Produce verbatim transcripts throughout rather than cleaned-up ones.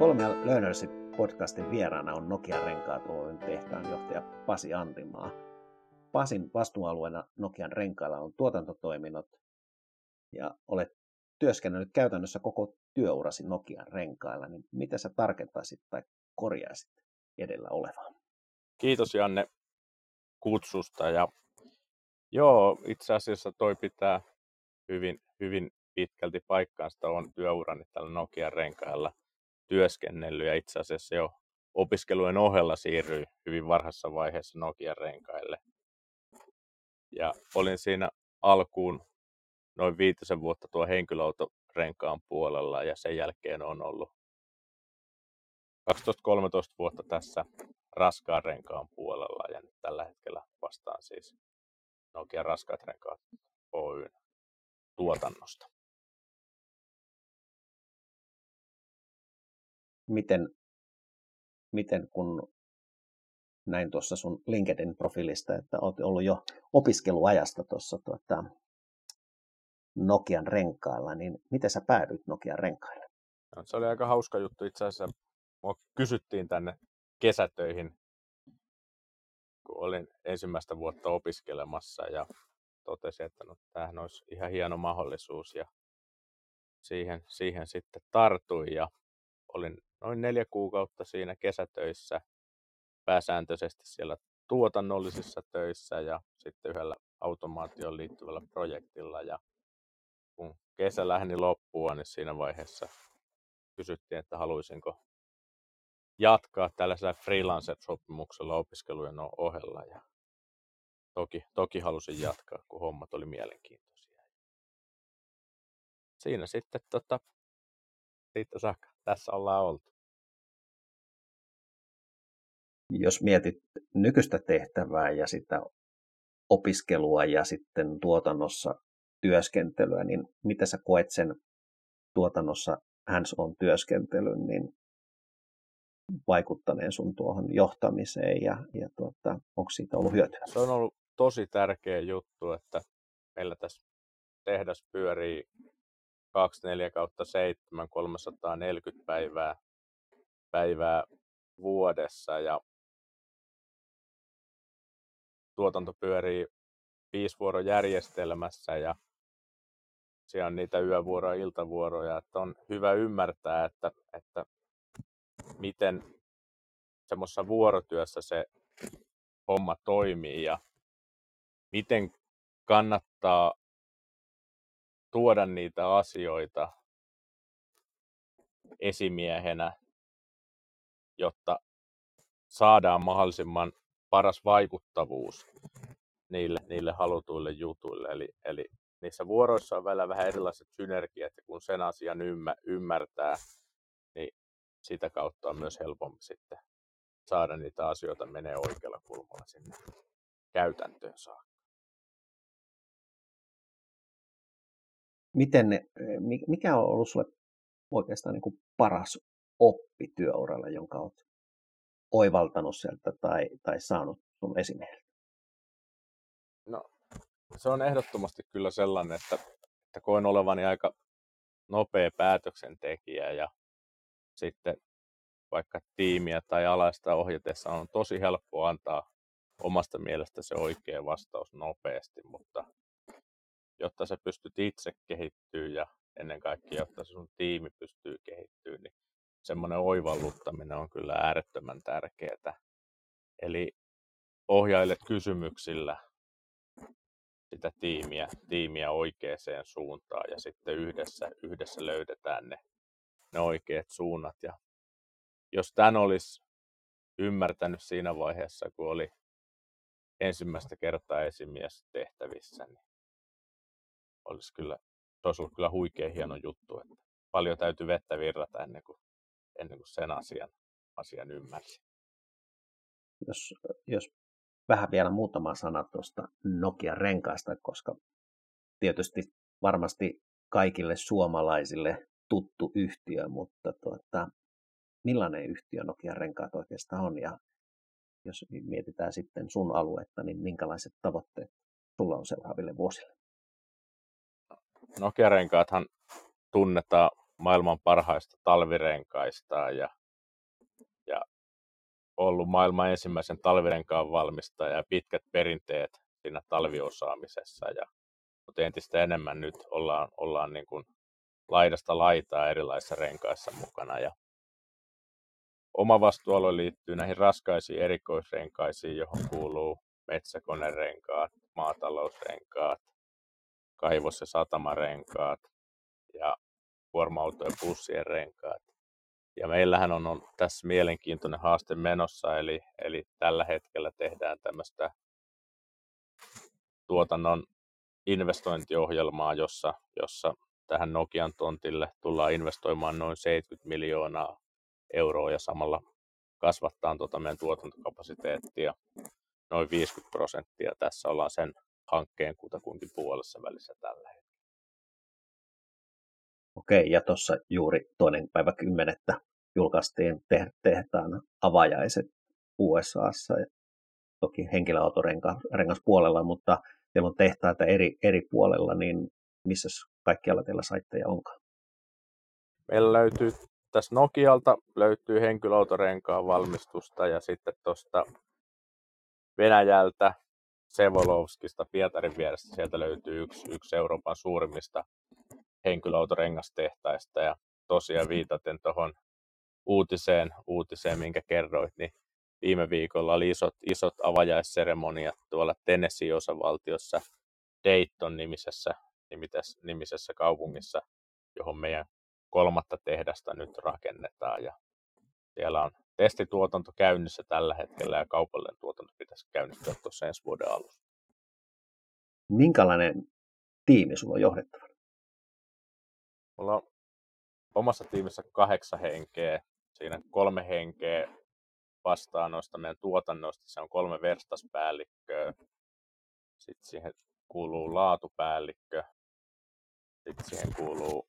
Kolmea Learnership-podcastin vieraana on Nokian renkaat Oyn tehtaanjohtaja Pasi Antimaa. Pasin vastuualueena Nokian renkailla on tuotantotoiminnot ja olet työskennellyt käytännössä koko työurasi Nokian renkailla, niin mitä sä tarkentaisit tai korjaisit edellä olevaa? Kiitos Janne kutsusta ja joo, itse asiassa toi pitää hyvin, hyvin pitkälti paikkaansa. Olen työurani tällä Nokian renkailla työskennellyt ja itse asiassa jo opiskelujen ohella siirryin hyvin varhaisessa vaiheessa Nokian renkaille. Ja olin siinä alkuun noin viitisen vuotta tuo henkilöautorenkaan puolella ja sen jälkeen on ollut kaksitoista kolmetoista vuotta tässä raskaan renkaan puolella ja nyt tällä hetkellä vastaan siis Nokian raskaat renkaat Oyn tuotannosta. Miten, miten kun näin tuossa sun LinkedIn-profiilista, että olet ollut jo opiskeluajasta tuossa tuota, Nokian renkailla, niin miten sä päädyit Nokian renkaille? No, se oli aika hauska juttu. Itse asiassa mua kysyttiin tänne kesätöihin, kun olin ensimmäistä vuotta opiskelemassa ja totesin, että no, tämähän olisi ihan hieno mahdollisuus ja siihen, siihen sitten tartuin ja olin noin neljä kuukautta siinä kesätöissä, pääsääntöisesti siellä tuotannollisissa töissä ja sitten yhdellä automaatioon liittyvällä projektilla. Ja kun kesä lähti loppua, niin siinä vaiheessa kysyttiin, että haluaisinko jatkaa tällaisella freelancer-sopimuksella opiskelujen ohella. Ja toki, toki halusin jatkaa, kun hommat oli mielenkiintoisia. Siinä sitten tota, siitä saakka tässä ollaan oltu. Jos mietit nykyistä tehtävää ja sitä opiskelua ja sitten tuotannossa työskentelyä, niin mitä sä koet sen tuotannossa hands-on työskentelyn niin vaikuttaneen sun tuohon johtamiseen ja, ja tuota, onko siitä ollut hyötyä? Se on ollut tosi tärkeä juttu, että meillä tässä tehdas pyörii kaksikymmentäneljä seitsemän, kolmesataaneljäkymmentä päivää, päivää vuodessa ja tuotanto pyörii viisivuorojärjestelmässä ja siellä on niitä yövuoroja ja iltavuoroja, että on hyvä ymmärtää, että, että miten semmoisessa vuorotyössä se homma toimii ja miten kannattaa tuoda niitä asioita esimiehenä, jotta saadaan mahdollisimman paras vaikuttavuus niille, niille halutuille jutuille. Eli, eli niissä vuoroissa on vielä vähän erilaiset synergiat, ja kun sen asian ymmär, ymmärtää, niin sitä kautta on myös helpompi sitten saada niitä asioita menee oikealla kulmalla sinne käytäntöön saakka. Miten, mikä on ollut sulle oikeastaan niin kuin paras oppi työuralla, jonka olet oivaltanut sieltä tai, tai saanut sun esimieltä? No, se on ehdottomasti kyllä sellainen, että, että koen olevani aika nopea päätöksentekijä ja sitten vaikka tiimiä tai alaista ohjatessa on tosi helppo antaa omasta mielestä se oikea vastaus nopeasti, mutta jotta sä pystyt itse kehittyä ja ennen kaikkea, jotta sun tiimi pystyy kehittyä, niin semmoinen oivalluttaminen on kyllä äärettömän tärkeää. Eli ohjailet kysymyksillä sitä tiimiä, tiimiä oikeaan suuntaan ja sitten yhdessä, yhdessä löydetään ne, ne oikeat suunnat. Ja jos tämän olisi ymmärtänyt siinä vaiheessa, kun oli ensimmäistä kertaa esimies tehtävissä, niin olisi kyllä, olisi ollut kyllä huikea hieno juttu. Että paljon täytyy vettä virrata ennen kuin ennen kuin sen asian, asian ymmärsin. Jos, jos vähän vielä muutama sana tuosta Nokian renkaasta, koska tietysti varmasti kaikille suomalaisille tuttu yhtiö, mutta tuota, millainen yhtiö Nokian renkaat oikeastaan on? Ja jos mietitään sitten sun aluetta, niin minkälaiset tavoitteet sulla on seuraaville vuosille? Nokian renkaathan tunnetaan maailman parhaista talvirenkaista ja, ja ollut maailman ensimmäisen talvirenkaan valmistaja ja pitkät perinteet siinä talviosaamisessa. Ja, mutta entistä enemmän nyt ollaan, ollaan niin kuin laidasta laitaa erilaisissa renkaissa mukana. Ja oma vastuualue liittyy näihin raskaisiin erikoisrenkaisiin, johon kuuluu metsäkonerenkaat, maatalousrenkaat, kaivos- ja satamarenkaat ja kuorma-autojen bussien renkaat. Ja meillähän on, on tässä mielenkiintoinen haaste menossa, eli, eli tällä hetkellä tehdään tämmöistä tuotannon investointiohjelmaa, jossa, jossa tähän Nokian tontille tullaan investoimaan noin seitsemänkymmentä miljoonaa euroa ja samalla kasvattaa tuota meidän tuotantokapasiteettia noin viisikymmentä prosenttia. Tässä ollaan sen hankkeen kutakuinkin puolessa välissä tällä hetkellä. Okei, ja tuossa juuri toinen päivä kymmenettä julkaistiin tehtaan avajaiset U S A:ssa. Toki henkilöautorengaspuolella, mutta teillä on tehtaita eri, eri puolella, niin missä kaikkialla teillä saitteja onkaan? Meillä löytyy tässä Nokialta löytyy henkilöautorenkaan valmistusta ja sitten tuosta Venäjältä, Vsevolozhskista, Pietarin vieressä, sieltä löytyy yksi, yksi Euroopan suurimmista henkilöautorengastehtaista. Ja tosiaan viitaten tuohon uutiseen, uutiseen, minkä kerroit, niin viime viikolla oli isot, isot avajaisseremoniat tuolla Tennessee-osavaltiossa Dayton nimisessä, nimisessä kaupungissa, johon meidän kolmatta tehdasta nyt rakennetaan. Ja siellä on testituotanto käynnissä tällä hetkellä ja kaupallinen tuotanto pitäisi käynnistää tuossa ensi vuoden alussa. Minkälainen tiimi sulla on johdettavana? Mulla on omassa tiimissä kahdeksan henkeä. Siinä kolme henkeä vastaa noista meidän tuotannoista. Se on kolme verstaspäällikköä. Sitten siihen kuuluu laatupäällikkö. Sitten siihen kuuluu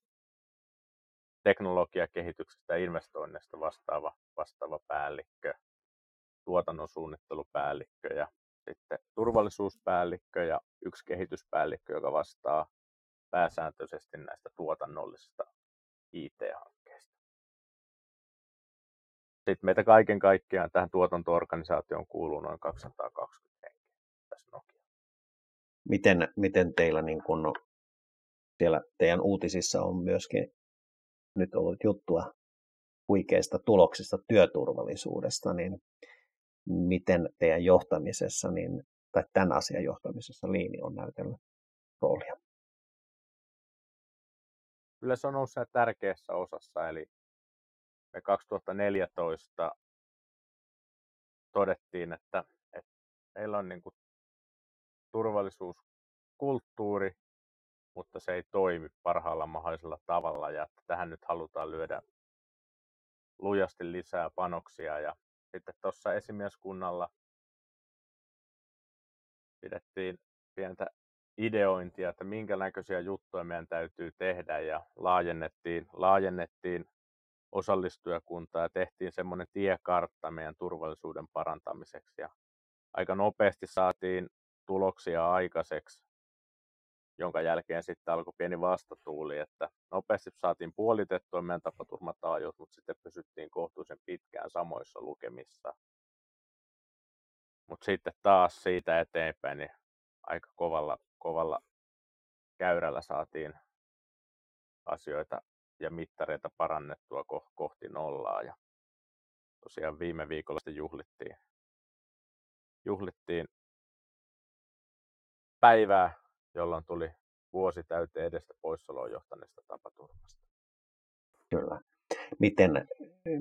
teknologiakehityksestä ja investoinneista vastaava, vastaava päällikkö, tuotannon suunnittelupäällikkö ja sitten turvallisuuspäällikkö ja yksi kehityspäällikkö, joka vastaa pääsääntöisesti näistä tuotannollisista I T-hankkeista. Sitten meitä kaiken kaikkiaan tähän tuotantoorganisaatioon kuuluu noin kaksisataakaksikymmentä henkeä tässä Nokia. Miten, miten teillä niin kun siellä teidän uutisissa on myöskin nyt ollut juttua huikeista tuloksista työturvallisuudesta, niin miten teidän johtamisessa, niin, tai tämän asian johtamisessa Liini on näytellyt roolia? Kyllä se on ollut siinä tärkeässä osassa, eli me kaksituhattaneljätoista todettiin, että, että meillä on niin kuin turvallisuuskulttuuri, mutta se ei toimi parhaalla mahdollisella tavalla ja tähän nyt halutaan lyödä lujasti lisää panoksia. Ja sitten tuossa esimieskunnalla pidettiin pientä ideointia, että minkä näköisiä juttuja meidän täytyy tehdä ja laajennettiin, laajennettiin osallistujakuntaa ja tehtiin semmoinen tiekartta meidän turvallisuuden parantamiseksi. Ja aika nopeasti saatiin tuloksia aikaiseksi, jonka jälkeen sitten alkoi pieni vastatuuli, että nopeasti saatiin puolitettua meidän tapaturmataajuus, mutta sitten pysyttiin kohtuullisen pitkään samoissa lukemissa. Mutta sitten taas siitä eteenpäin niin aika kovalla, kovalla käyrällä saatiin asioita ja mittareita parannettua kohti nollaa. Ja tosiaan viime viikolla sitten juhlittiin, juhlittiin päivää, jolloin tuli vuosi täyteen edestä poissaoloon johtaneesta tapaturmasta. Kyllä. Miten,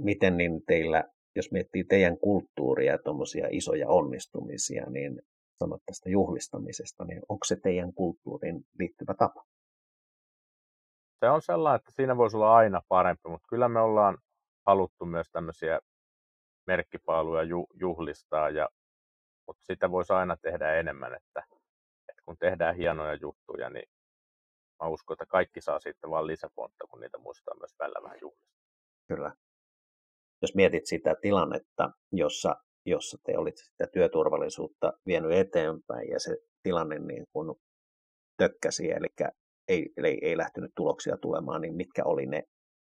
miten niin teillä, jos miettii teidän kulttuuria ja tuommoisia isoja onnistumisia, niin sanot tästä juhlistamisesta, niin onko se teidän kulttuuriin liittyvä tapa? Se on sellainen, että siinä voisi olla aina parempi, mutta kyllä me ollaan haluttu myös tämmöisiä merkkipaaluja juhlistaa, ja, mutta sitä voisi aina tehdä enemmän, että kun tehdään hienoja juttuja, niin mä uskon, että kaikki saa sitten vaan lisäpontta, kun niitä muistetaan myös välillä vähän juhlista. Kyllä. Jos mietit sitä tilannetta, jossa, jossa te olitte sitä työturvallisuutta vienyt eteenpäin ja se tilanne niin kuin tökkäsi, eli ei, ei, ei lähtenyt tuloksia tulemaan, niin mitkä oli ne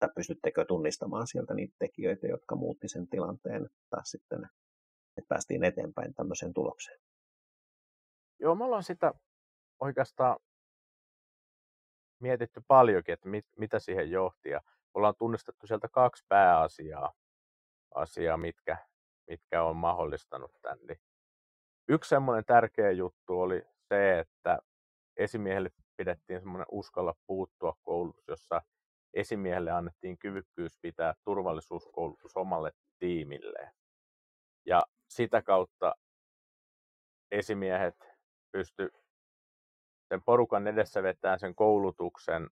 että pystyttekö tunnistamaan sieltä niitä tekijöitä, jotka muutti sen tilanteen, tai sitten että päästiin eteenpäin tämmöiseen tulokseen. Joo, me ollaan sitä oikeastaan mietitty paljonkin, että mit, mitä siihen johti, ja ollaan tunnistettu sieltä kaksi pääasiaa, asiaa, mitkä, mitkä on mahdollistanut tämän. Yksi semmoinen tärkeä juttu oli se, että esimiehelle pidettiin semmoinen uskalla puuttua koulutus, jossa esimiehelle annettiin kyvykkyys pitää turvallisuuskoulutus omalle tiimilleen. Ja sitä kautta esimiehet pystyivät sen porukan edessä vetämään sen koulutuksen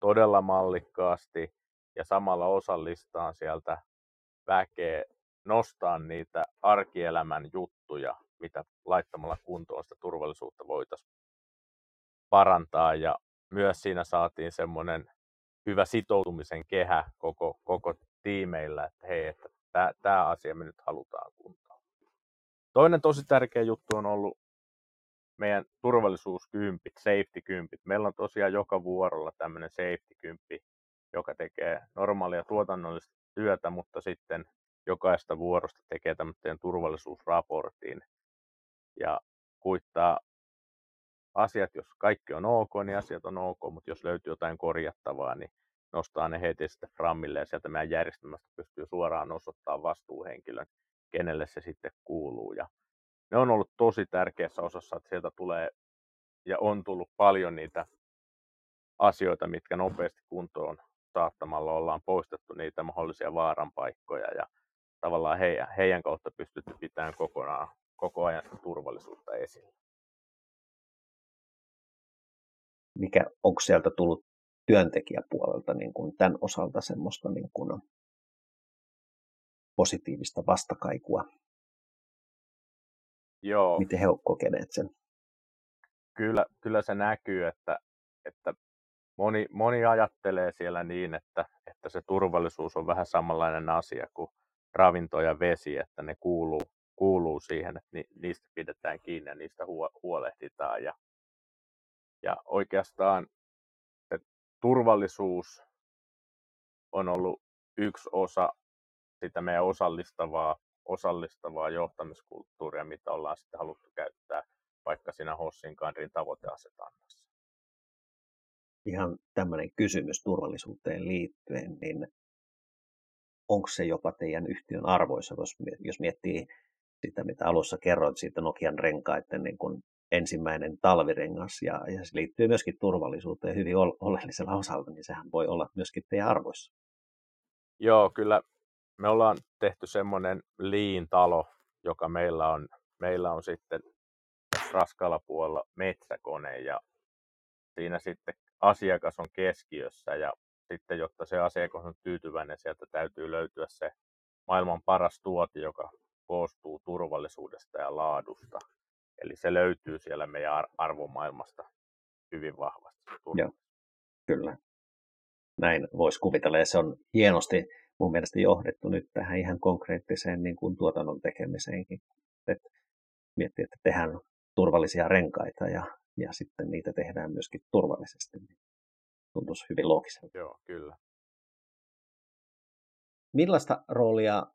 todella mallikkaasti ja samalla osallistaan sieltä väkeä nostaa niitä arkielämän juttuja, mitä laittamalla kuntoon sitä turvallisuutta voitaisiin parantaa. Ja myös siinä saatiin semmoinen hyvä sitoutumisen kehä koko, koko tiimeillä, että hei, että tämä asia me nyt halutaan kuntoon. Toinen tosi tärkeä juttu on ollut meidän turvallisuuskympit, safety-kympit. Meillä on tosiaan joka vuorolla tämmöinen safety-kymppi, joka tekee normaalia tuotannollista työtä, mutta sitten jokaista vuorosta tekee tämmöisen turvallisuusraportin ja kuittaa asiat, jos kaikki on ok, niin asiat on ok, mutta jos löytyy jotain korjattavaa, niin nostaa ne heti sitten framille ja sieltä meidän järjestelmästä pystyy suoraan osoittamaan vastuuhenkilön, kenelle se sitten kuuluu. Ja ne on ollut tosi tärkeässä osassa, että sieltä tulee ja on tullut paljon niitä asioita, mitkä nopeasti kuntoon saattamalla ollaan poistettu niitä mahdollisia vaaranpaikkoja ja tavallaan heidän, heidän kautta pystytty pitämään kokonaan, koko ajan turvallisuutta esillä. Mikä, onko sieltä tullut työntekijäpuolelta niin kuin tämän osalta semmoista niin kuin positiivista vastakaikua? Joo. Miten he ovat kokeneet sen? Kyllä, kyllä se näkyy, että, että moni, moni ajattelee siellä niin, että, että se turvallisuus on vähän samanlainen asia kuin ravinto ja vesi, että ne kuuluu, kuuluu siihen, että ni, niistä pidetään kiinni ja niistä huolehditaan. Ja, ja oikeastaan se turvallisuus on ollut yksi osa sitä meidän osallistavaa, osallistavaa johtamiskulttuuria, mitä ollaan sitten haluttu käyttää vaikka siinä Hoshin Kanrin tavoiteasetannassa. Ihan tämmöinen kysymys turvallisuuteen liittyen, niin onko se jopa teidän yhtiön arvoissa, jos miettii sitä, mitä alussa kerroit siitä Nokian renkaiden niin kuin ensimmäinen talvirengas, ja, ja se liittyy myöskin turvallisuuteen hyvin oleellisella osalta, niin sehän voi olla myöskin teidän arvoissa. Joo, kyllä. Me ollaan tehty semmoinen Lean-talo, joka meillä on, meillä on sitten raskaalla puolella metsäkone ja siinä sitten asiakas on keskiössä ja sitten jotta se asiakas on tyytyväinen, sieltä täytyy löytyä se maailman paras tuote, joka koostuu turvallisuudesta ja laadusta. Eli se löytyy siellä meidän arvomaailmasta hyvin vahvasti. Joo, kyllä. Näin voisi kuvitella ja se on hienosti mun mielestä johdettu nyt tähän ihan konkreettiseen niin kuin tuotannon tekemiseenkin. Et miettii, että tehdään turvallisia renkaita ja, ja sitten niitä tehdään myöskin turvallisesti. Tuntuisi hyvin loogiselta. Joo, kyllä. Millaista roolia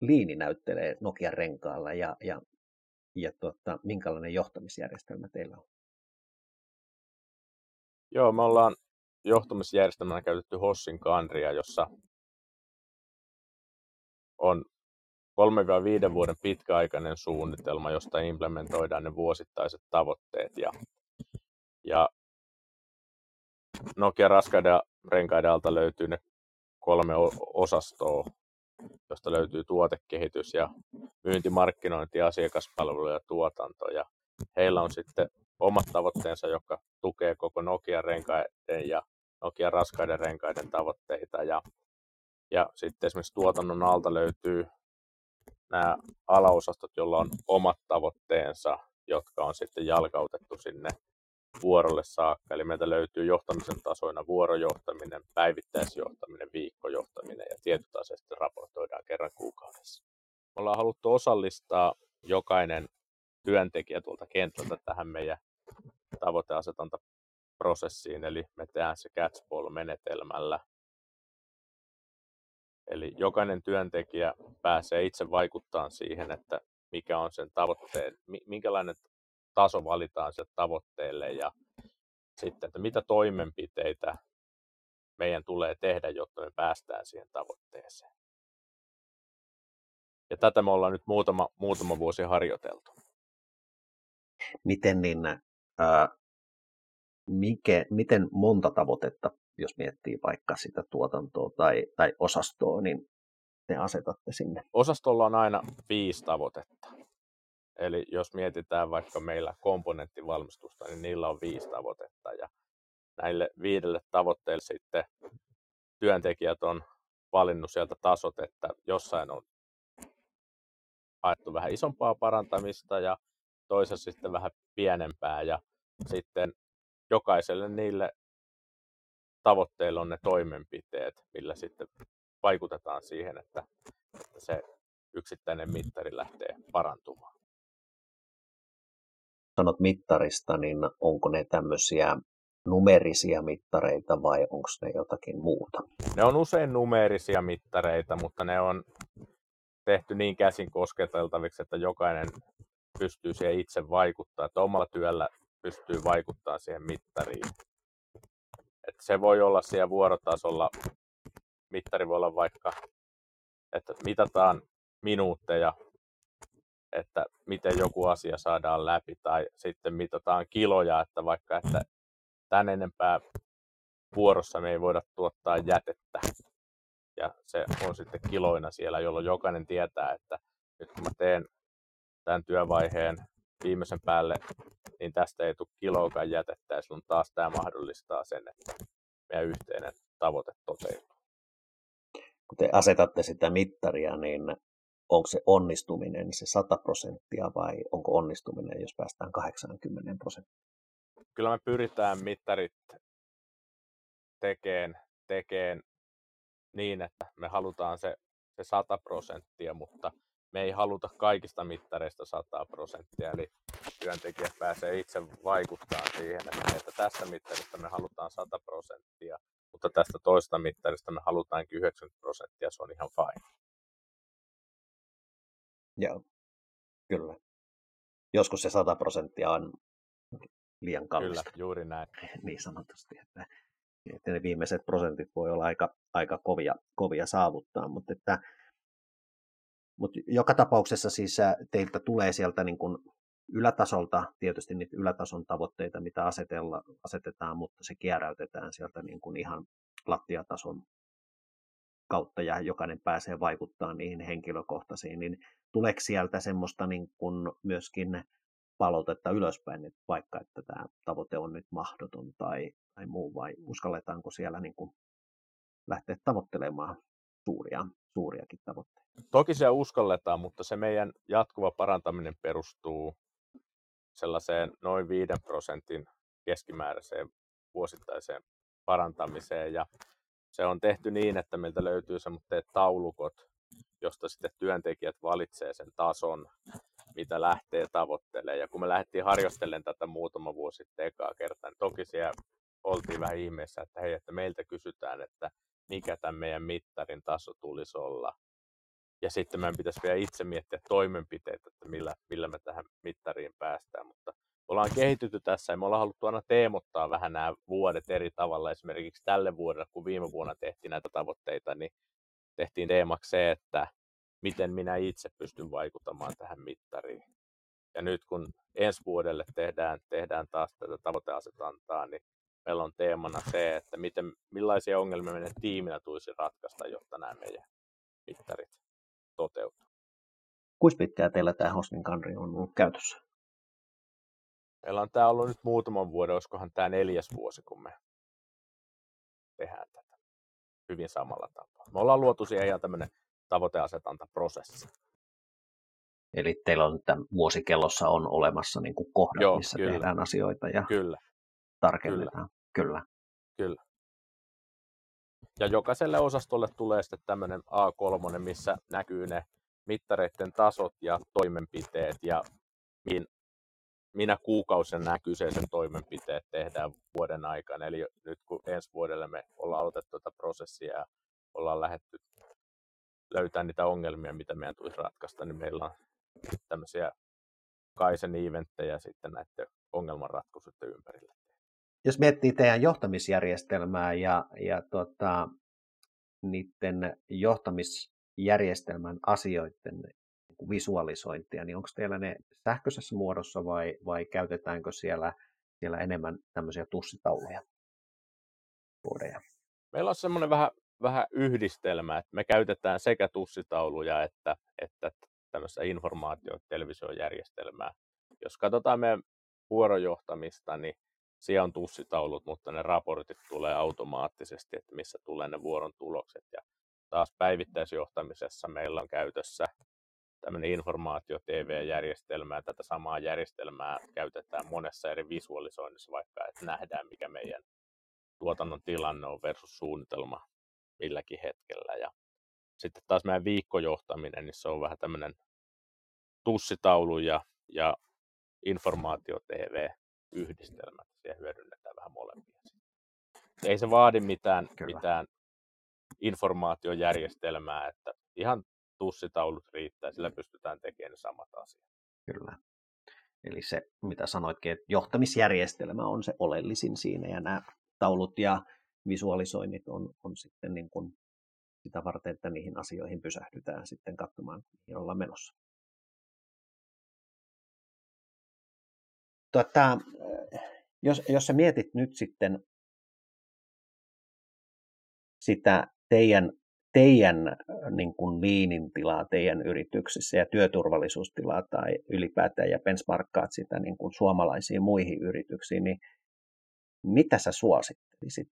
Lean näyttelee Nokian renkaalla ja, ja, ja tuota, minkälainen johtamisjärjestelmä teillä on? Joo, me ollaan johtamisjärjestelmänä käytetty Hoshin Kanria, jossa on kolmesta viiteen vuoden pitkäaikainen suunnitelma, josta implementoidaan ne vuosittaiset tavoitteet. Ja, ja Nokia raskaiden renkaiden alta löytyy ne kolme osastoa, josta löytyy tuotekehitys ja myyntimarkkinointi, asiakaspalvelu ja tuotanto. Ja heillä on sitten omat tavoitteensa, jotka tukee koko Nokia renkaiden ja Nokia raskaiden renkaiden tavoitteita. Ja Ja sitten esimerkiksi tuotannon alta löytyy nämä alaosastot, joilla on omat tavoitteensa, jotka on sitten jalkautettu sinne vuorolle saakka. Eli meiltä löytyy johtamisen tasoina vuorojohtaminen, päivittäisjohtaminen, viikkojohtaminen ja tietyt asiat sitten raportoidaan kerran kuukaudessa. Me ollaan haluttu osallistaa jokainen työntekijä tuolta kentältä tähän meidän tavoiteasetantaprosessiin. Eli me tehdään se catchball-menetelmällä. Eli jokainen työntekijä pääsee itse vaikuttamaan siihen, että mikä on sen tavoitteen, minkälainen taso valitaan sen tavoitteelle ja sitten, että mitä toimenpiteitä meidän tulee tehdä, jotta me päästään siihen tavoitteeseen. Ja tätä me ollaan nyt muutama, muutama vuosi harjoiteltu. Miten, niin, äh, mikä, miten monta tavoitetta, jos miettii vaikka sitä tuotantoa tai, tai osastoa, niin te asetatte sinne? Osastolla on aina viisi tavoitetta. Eli jos mietitään vaikka meillä komponenttivalmistusta, niin niillä on viisi tavoitetta. Ja näille viidelle tavoitteelle sitten työntekijät on valinnut sieltä tasot, että jossain on haettu vähän isompaa parantamista ja toisessa sitten vähän pienempää. Ja sitten jokaiselle niille tavoitteille on ne toimenpiteet, millä sitten vaikutetaan siihen, että, että se yksittäinen mittari lähtee parantumaan. Sanot mittarista, niin onko ne tämmöisiä numerisia mittareita vai onko ne jotakin muuta? Ne on usein numerisia mittareita, mutta ne on tehty niin käsin kosketeltaviksi, että jokainen pystyy siihen itse vaikuttaa, että omalla työllä pystyy vaikuttaa siihen mittariin. Että se voi olla siellä vuorotasolla, mittari voi olla vaikka, että mitataan minuutteja, että miten joku asia saadaan läpi, tai sitten mitataan kiloja, että vaikka, että tämän enempää vuorossa me ei voida tuottaa jätettä. Ja se on sitten kiloina siellä, jolloin jokainen tietää, että nyt kun mä teen tämän työvaiheen viimeisen päälle, niin tästä ei tule kiloakaan jätettä, ja silloin taas tämä mahdollistaa sen, että meidän yhteinen tavoite toteutuu. Kun te asetatte sitä mittaria, niin onko se onnistuminen se sata prosenttia vai onko onnistuminen, jos päästään kahdeksankymmentä prosenttia? Kyllä me pyritään mittarit tekeen, tekeen niin, että me halutaan se, se sata prosenttia, mutta me ei haluta kaikista mittareista sata prosenttia, eli työntekijät pääsee itse vaikuttamaan siihen, että tästä mittarista me halutaan sata prosenttia, mutta tästä toista mittarista me halutaankin yhdeksänkymmentä prosenttia, se on ihan fine. Joo, kyllä. Joskus se sata prosenttia on liian kallista. Kyllä, juuri näin. Niin sanotusti, että, että ne viimeiset prosentit voi olla aika, aika kovia, kovia saavuttaa, mutta että Mutta joka tapauksessa siis teiltä tulee sieltä niin kuin ylätasolta, tietysti niitä ylätason tavoitteita, mitä asetella, asetetaan, mutta se kierräytetään sieltä niin kuin ihan lattiatason kautta ja jokainen pääsee vaikuttamaan niihin henkilökohtaisiin. Niin tuleeko sieltä semmoista niin kuin myöskin palautetta ylöspäin, että vaikka että tämä tavoite on nyt mahdoton tai, tai muu, vai uskalletaanko siellä niin kuin lähteä tavoittelemaan suuria, suuriakin tavoitteita? Toki se uskalletaan, mutta se meidän jatkuva parantaminen perustuu sellaiseen noin viiden prosentin keskimääräiseen vuosittaiseen parantamiseen. Ja se on tehty niin, että meiltä löytyy semmoiset taulukot, josta sitten työntekijät valitsee sen tason, mitä lähtee tavoittelemaan. Ja kun me lähdettiin harjoittelemaan tätä muutama vuosi sitten ekaa kertaa, niin toki siellä oltiin vähän ihmeessä, että hei, että meiltä kysytään, että mikä tämän meidän mittarin taso tulisi olla. Ja sitten meidän pitäisi vielä itse miettiä toimenpiteitä, että millä, millä me tähän mittariin päästään. Mutta ollaan kehitytty tässä ja me ollaan haluttu aina teemottaa vähän nämä vuodet eri tavalla. Esimerkiksi tälle vuodelle, kun viime vuonna tehtiin näitä tavoitteita, niin tehtiin teemaksi se, että miten minä itse pystyn vaikuttamaan tähän mittariin. Ja nyt kun ensi vuodelle tehdään, tehdään taas tätä tavoiteasetantaa, niin meillä on teemana se, että miten, millaisia ongelmia meidän tiiminä tulisi ratkaista, jotta nämä meidän mittarit toteutuu. Kuinka pitkään teillä tämä Hoshin Kanri on ollut käytössä? Meillä on tämä ollut nyt muutaman vuoden, olisikohan tämä neljäs vuosi, kun me tehdään tätä hyvin samalla tapaa. Me ollaan luotu siihen ihan tämmöinen tavoiteasetantaprosessi. Eli teillä on tämän vuosikellossa on olemassa niin kuin kohdat, Joo, missä kyllä. tehdään asioita ja kyllä. tarkennetaan. Kyllä. Kyllä. Ja jokaiselle osastolle tulee sitten tämmöinen A kolme, missä näkyy ne mittareiden tasot ja toimenpiteet ja min, minä kuukausina nämä kyseisen toimenpiteet tehdään vuoden aikana. Eli nyt kun ensi vuodelle me ollaan aloitettu tätä prosessia ja ollaan lähdetty löytää niitä ongelmia, mitä meidän tulisi ratkaista, niin meillä on tämmöisiä kaizen-eventtejä sitten näiden ongelmanratkaisuiden ympärillä. Jos miettii teidän johtamisjärjestelmää ja, ja tota, niiden johtamisjärjestelmän asioiden visualisointia, niin onko teillä ne sähköisessä muodossa vai, vai käytetäänkö siellä, siellä enemmän tämmöisiä tussitauluja? Boardeja? Meillä on semmoinen vähän, vähän yhdistelmä, että me käytetään sekä tussitauluja että, että tämmöistä informaatio-televisiojärjestelmää. Jos katsotaan meidän vuorojohtamista, niin siellä on tussitaulut, mutta ne raportit tulee automaattisesti, että missä tulee ne vuoron tulokset. Ja taas päivittäisjohtamisessa meillä on käytössä tämmöinen informaatio-tv-järjestelmä, ja tätä samaa järjestelmää käytetään monessa eri visualisoinnissa, vaikka että nähdään, mikä meidän tuotannon tilanne on versus suunnitelma milläkin hetkellä. Ja sitten taas meidän viikkojohtaminen, niin se on vähän tämmöinen tussitaulu ja, ja informaatio-tv-yhdistelmä, siellä hyödynnetään vähän molempia. Ei se vaadi mitään, mitään informaatiojärjestelmää, että ihan tussitaulut riittää, sillä pystytään tekemään samat asiat. Kyllä. Eli se, mitä sanoitkin, että johtamisjärjestelmä on se oleellisin siinä, ja nämä taulut ja visualisoinnit on, on sitten niin kuin sitä varten, että niihin asioihin pysähdytään sitten katsomaan, mihin ollaan menossa. Tuota, jos, jos sä mietit nyt sitten sitä teidän teidän niin kuin liinin tilaa teidän yrityksissä ja työturvallisuustilaa tai ylipäätään ja benchmarkkaat sitä niin kuin suomalaisiin muihin yrityksiin, niin mitä sä suosittelisit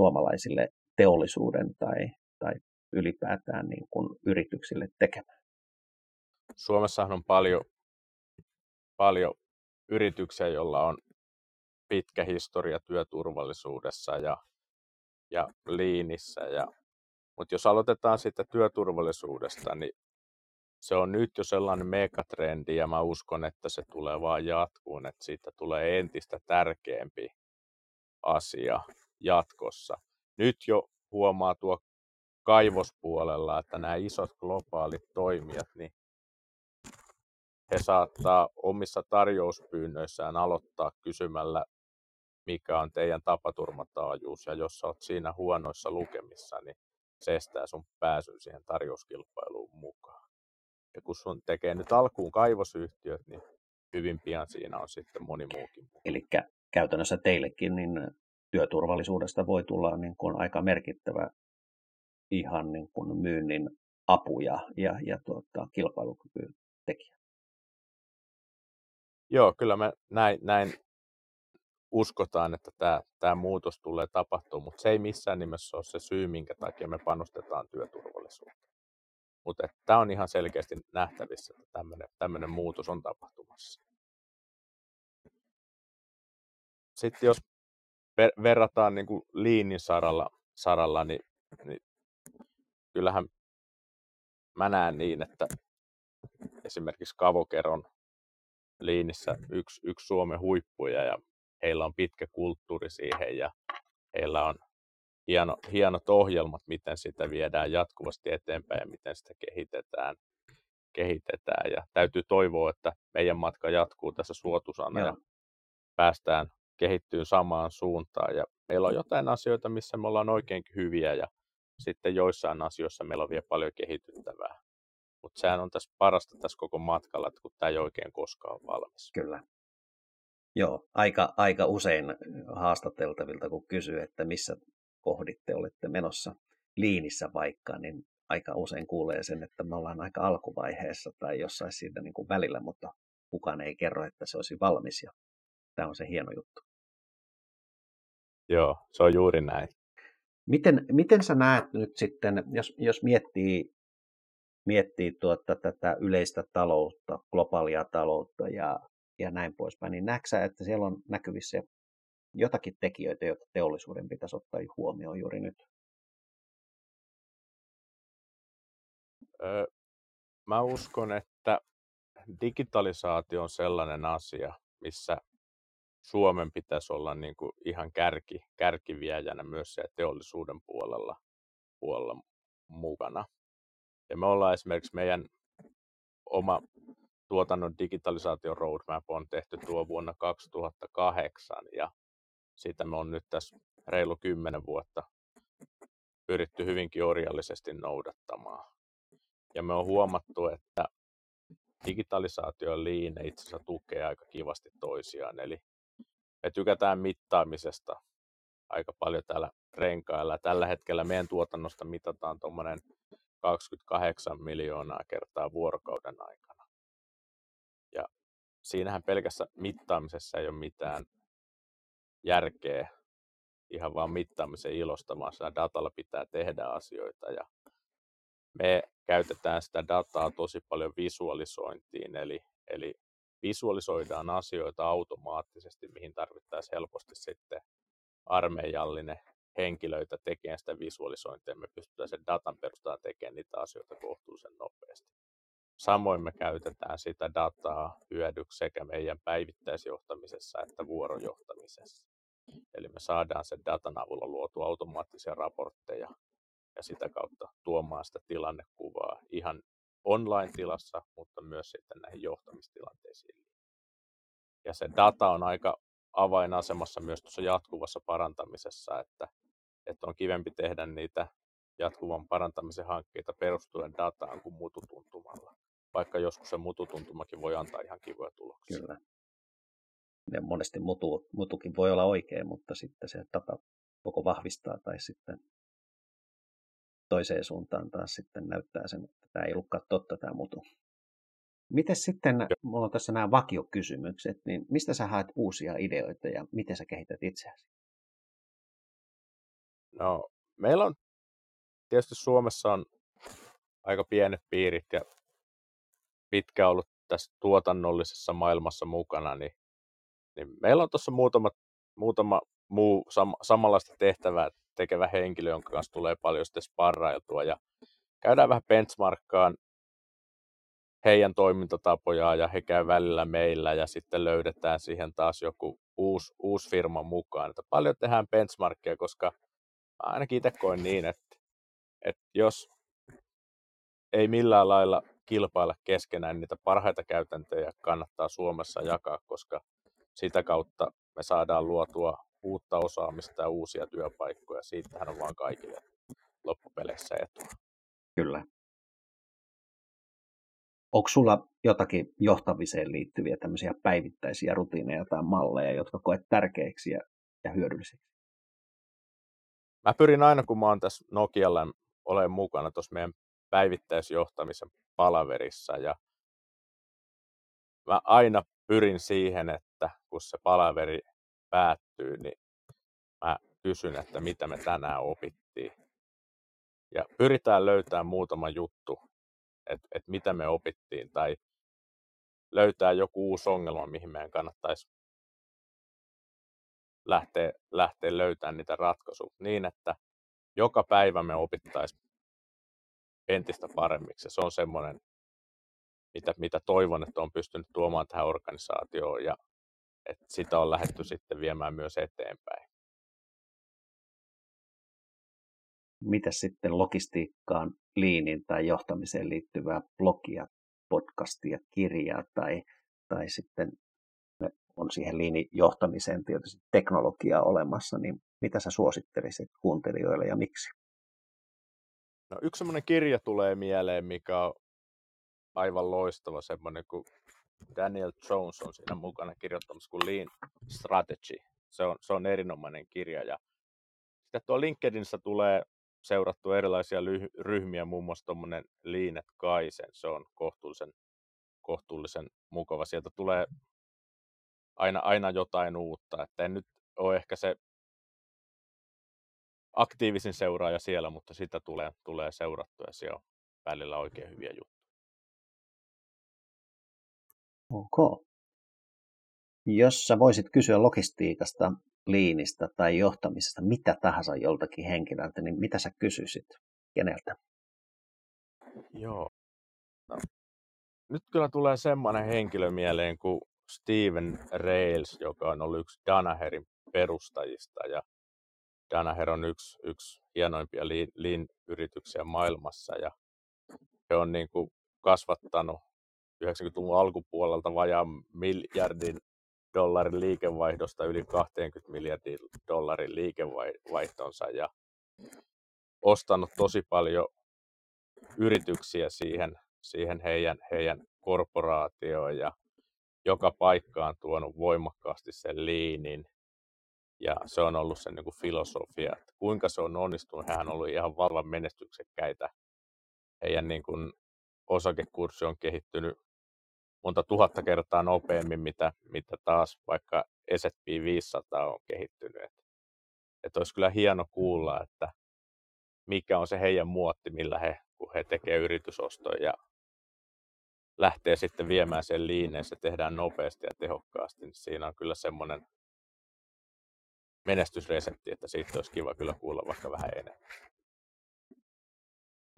suomalaisille teollisuuden tai, tai ylipäätään niin kuin yrityksille tekemään? Suomessahan on paljon, paljon yrityksiä, joilla on pitkä historia työturvallisuudessa ja, ja liinissä ja mutta jos aloitetaan siitä työturvallisuudesta, niin se on nyt jo sellainen megatrendi ja mä uskon, että se tulee vaan jatkuun, että siitä tulee entistä tärkeämpi asia jatkossa. Nyt jo huomaa tuo kaivospuolella, että nämä isot globaalit toimijat, niin he saattaa omissa tarjouspyynnöissään aloittaa kysymällä, mikä on teidän tapaturmataajuus ja jos sä oot siinä huonoissa lukemissa, niin se estää sun pääsyn siihen tarjouskilpailuun mukaan. Ja kun sun tekee nyt alkuun kaivosyhtiöt, niin hyvin pian siinä on sitten moni muukin. Eli käytännössä teillekin niin työturvallisuudesta voi tulla niin kuin aika merkittävä ihan niin kuin myynnin apu ja, ja, ja tuota, kilpailukyky tekijä. Joo, kyllä me näin, näin uskotaan, että tämä, tämä muutos tulee tapahtumaan, mutta se ei missään nimessä ole se syy, minkä takia me panostetaan työturvallisuuteen. Mutta tämä on ihan selkeästi nähtävissä, että tämmöinen, tämmöinen muutos on tapahtumassa. Sitten jos ver- verrataan niin kuin liinin saralla, saralla niin, niin kyllähän mä näen niin, että esimerkiksi Kavokeron liinissä yksi, yksi Suomen huippuja ja heillä on pitkä kulttuuri siihen ja heillä on hieno, hienot ohjelmat, miten sitä viedään jatkuvasti eteenpäin ja miten sitä kehitetään. kehitetään. Ja täytyy toivoa, että meidän matka jatkuu tässä suotuisana ja, ja päästään kehittyyn samaan suuntaan. Ja meillä on jotain asioita, missä me ollaan oikeinkin hyviä ja sitten joissain asioissa meillä on vielä paljon kehityttävää. Mutta sehän on tässä parasta tässä koko matkalla, että kun tämä ei oikein koskaan ole valmis. Kyllä. Joo, aika, aika usein haastateltavilta, kun kysyy, että missä kohditte olette menossa liinissä vaikka, niin aika usein kuulee sen, että me ollaan aika alkuvaiheessa tai jossain siitä niin kuin välillä, mutta kukaan ei kerro, että se olisi valmis ja tämä on se hieno juttu. Joo, se on juuri näin. Miten, miten sä näet nyt sitten, jos, jos miettii, miettii tuota, tätä yleistä taloutta, globaalia taloutta ja ja näin poispäin, niin näetkö, että siellä on näkyvissä jotakin tekijöitä, joita teollisuuden pitäisi ottaa huomioon juuri nyt? Öö, mä uskon, että digitalisaatio on sellainen asia, missä Suomen pitäisi olla niin kuin ihan kärki, kärkiviejänä myös siellä teollisuuden puolella, puolella mukana. Ja me ollaan esimerkiksi meidän oma tuotannon digitalisaation roadmap on tehty tuo vuonna kaksituhattakahdeksan ja siitä me on nyt tässä reilu kymmenen vuotta pyritty hyvinkin orjallisesti noudattamaan. Ja me on huomattu, että digitalisaatio ja lean itse asiassa tukee aika kivasti toisiaan. Eli me tykätään mittaamisesta aika paljon täällä renkailla. Tällä hetkellä meidän tuotannosta mitataan tuommoinen kaksikymmentäkahdeksan miljoonaa kertaa vuorokauden aikana. Ja siinähän pelkässä mittaamisessa ei ole mitään järkeä ihan vaan mittaamisen ilosta, vaan sillä datalla pitää tehdä asioita. Ja me käytetään sitä dataa tosi paljon visualisointiin, eli, eli visualisoidaan asioita automaattisesti, mihin tarvittaisiin helposti sitten armeijallinen henkilöitä tekemään sitä visualisointia. Me pystytään sen datan perusteella tekemään niitä asioita kohtuullisen nopeasti. Samoin me käytetään sitä dataa hyödyksi sekä meidän päivittäisjohtamisessa että vuorojohtamisessa. Eli me saadaan sen datan avulla luotua automaattisia raportteja ja sitä kautta tuomaan sitä tilannekuvaa ihan online-tilassa, mutta myös sitten näihin johtamistilanteisiin. Ja se data on aika avainasemassa myös tuossa jatkuvassa parantamisessa, että, että on kivempi tehdä niitä jatkuvan parantamisen hankkeita perustuen dataan kuin mututuntumalla. Vaikka joskus se mututuntumakin voi antaa ihan kivoja tuloksia. Kyllä. Ja monesti mutu, mutukin voi olla oikein, mutta sitten se data joko vahvistaa tai sitten toiseen suuntaan taas sitten näyttää sen, että tämä ei ollutkaan totta tämä mutu. Mites sitten, mulla on tässä nämä vakiokysymykset, niin mistä sä haet uusia ideoita ja miten sä kehität itseäsi? No, meillä on tietysti Suomessa on aika pienet piirit ja pitkä ollut tässä tuotannollisessa maailmassa mukana, niin, niin meillä on tuossa muutama, muutama muu sam, samanlaista tehtävää tekevä henkilö, jonka kanssa tulee paljon sitten sparrailtua ja käydään vähän benchmarkkaan heidän toimintatapojaan ja he käy välillä meillä ja sitten löydetään siihen taas joku uusi, uusi firma mukaan. Että paljon tehdään benchmarkkia, koska mä ainakin itse koen niin, että, että jos ei millään lailla kilpailla keskenään, niin niitä parhaita käytäntöjä kannattaa Suomessa jakaa, koska sitä kautta me saadaan luotua uutta osaamista ja uusia työpaikkoja. Siitähän on vaan kaikille loppupeleissä etua. Kyllä. Onko sulla jotakin johtamiseen liittyviä tämmöisiä päivittäisiä rutiineja tai malleja, jotka koet tärkeiksi ja, ja hyödyllisiksi? Mä pyrin aina, kun mä oon tässä Nokialla, olen mukana tuossa meidän päivittäisjohtamisen palaverissa. Ja mä aina pyrin siihen, että kun se palaveri päättyy, niin mä kysyn, että mitä me tänään opittiin. Ja pyritään löytämään muutama juttu. Että et mitä me opittiin tai löytää joku uusi ongelma, mihin meidän kannattaisi lähteä, lähteä löytämään niitä ratkaisuja niin, että joka päivä me opittaisiin entistä paremmiksi. Se on semmoinen, mitä, mitä toivon, että on pystynyt tuomaan tähän organisaatioon ja että sitä on lähdetty sitten viemään myös eteenpäin. Mitä sitten logistiikkaan, liiniin tai johtamiseen liittyvää blogia, podcastia, kirjaa tai, tai sitten on siihen liinijohtamiseen tietysti teknologiaa olemassa, niin mitä sä suosittelisit kuuntelijoille ja miksi? No, yksi semmoinen kirja tulee mieleen, mikä on aivan loistava, semmoinen kuin Daniel Jones on siinä mukana kirjoittamassa kuin Lean Strategy. Se on, se on erinomainen kirja ja sitten tuo LinkedInissä tulee seurattu erilaisia lyh- ryhmiä, muun muassa tuommoinen Lean Kaizen, se on kohtuullisen, kohtuullisen mukava. Sieltä tulee aina, aina jotain uutta. Että en nyt ole ehkä se aktiivisin seuraaja siellä, mutta sitä tulee, tulee seurattua ja siellä on välillä oikein hyviä juttuja. Okay. Jos sä voisit kysyä logistiikasta, liinistä tai johtamisesta, mitä tahansa joltakin henkilöltä, niin mitä sä kysyisit? Keneltä? Joo. No. Nyt kyllä tulee semmoinen henkilö mieleen kuin Steven Rales, joka on ollut yksi Danaherin perustajista. Ja Danaher on yksi, yksi hienoimpia lean-yrityksiä maailmassa. Ja he on niin kuin kasvattanut yhdeksänkymmentäluvun alkupuolelta vajaan miljardin dollarin liikevaihdosta yli kaksikymmentä miljardin dollarin liikevaihtonsa ja ostanut tosi paljon yrityksiä siihen, siihen heidän, heidän korporaatioon ja joka paikkaan tuonut voimakkaasti sen liinin. Ja se on ollut sen niin kuin filosofia, että kuinka se on onnistunut. Hän on ollut ihan vallan menestyksekkäitä. Heidän niin kuin osakekurssi on kehittynyt monta tuhatta kertaa nopeammin, mitä, mitä taas vaikka S and P viisisataa on kehittynyt. Että et olisi kyllä hieno kuulla, että mikä on se heidän muotti, millä he, kun he tekee yritysostoja ja lähtee sitten viemään sen liineen, se tehdään nopeasti ja tehokkaasti. Niin siinä on kyllä semmoinen menestysresepti, että siitä olisi kiva kyllä kuulla vaikka vähän enemmän.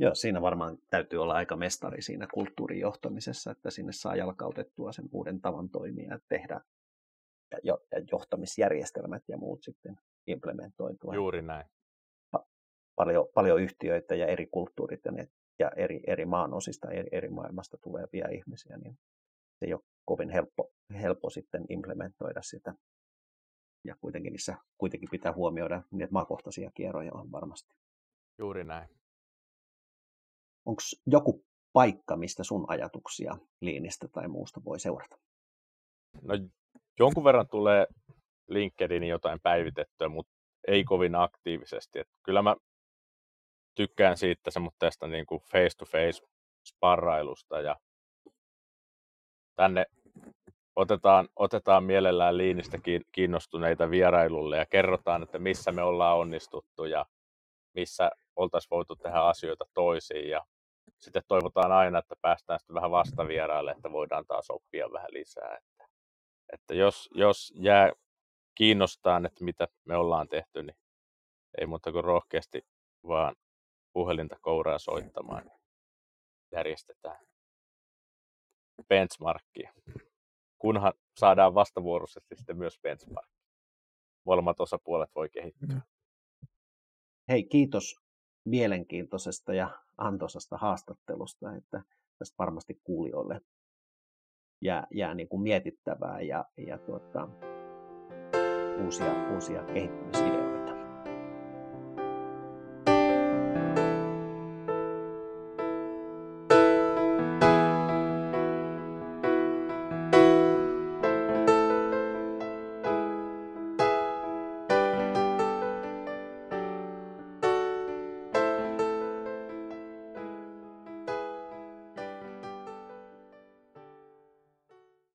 Joo, siinä varmaan täytyy olla aika mestari siinä kulttuurin johtamisessa, että sinne saa jalkautettua sen uuden tavan toimia ja tehdä ja johtamisjärjestelmät ja muut sitten implementoitua. Juuri näin. Pa- paljon, paljon yhtiöitä ja eri kulttuurit ja, ne, ja eri, eri maanosista, eri, eri maailmasta tulevia ihmisiä, niin se ei ole kovin helppo, helppo sitten implementoida sitä. Ja kuitenkin niissä kuitenkin pitää huomioida, että maakohtaisia kierroja on varmasti. Juuri näin. Onko joku paikka, mistä sun ajatuksia Leanistä tai muusta voi seurata? No, jonkun verran tulee LinkedInin jotain päivitettyä, mutta ei kovin aktiivisesti. Et kyllä mä tykkään siitä semmoista niin kuin face-to-face sparrailusta ja tänne Otetaan, otetaan mielellään Leanistä kiinnostuneita vierailulle ja kerrotaan, että missä me ollaan onnistuttu ja missä oltaisiin voitu tehdä asioita toisiin. Ja sitten toivotaan aina, että päästään sitten vähän vastavieraille, että voidaan taas oppia vähän lisää. Että, että jos, jos jää kiinnostaan, että mitä me ollaan tehty, niin ei muuta kuin rohkeasti vaan puhelinta kouraa soittamaan. Järjestetään benchmarkkia. Kunhan saadaan vastavuoroisesti sitten myös benchmark. Molemmat osapuolet voi kehittyä. Hei, kiitos mielenkiintoisesta ja antoisasta haastattelusta, että tästä varmasti kuulijoille jää, jää niin kuin mietittävää ja, ja tuota, uusia, uusia kehittämisideoita.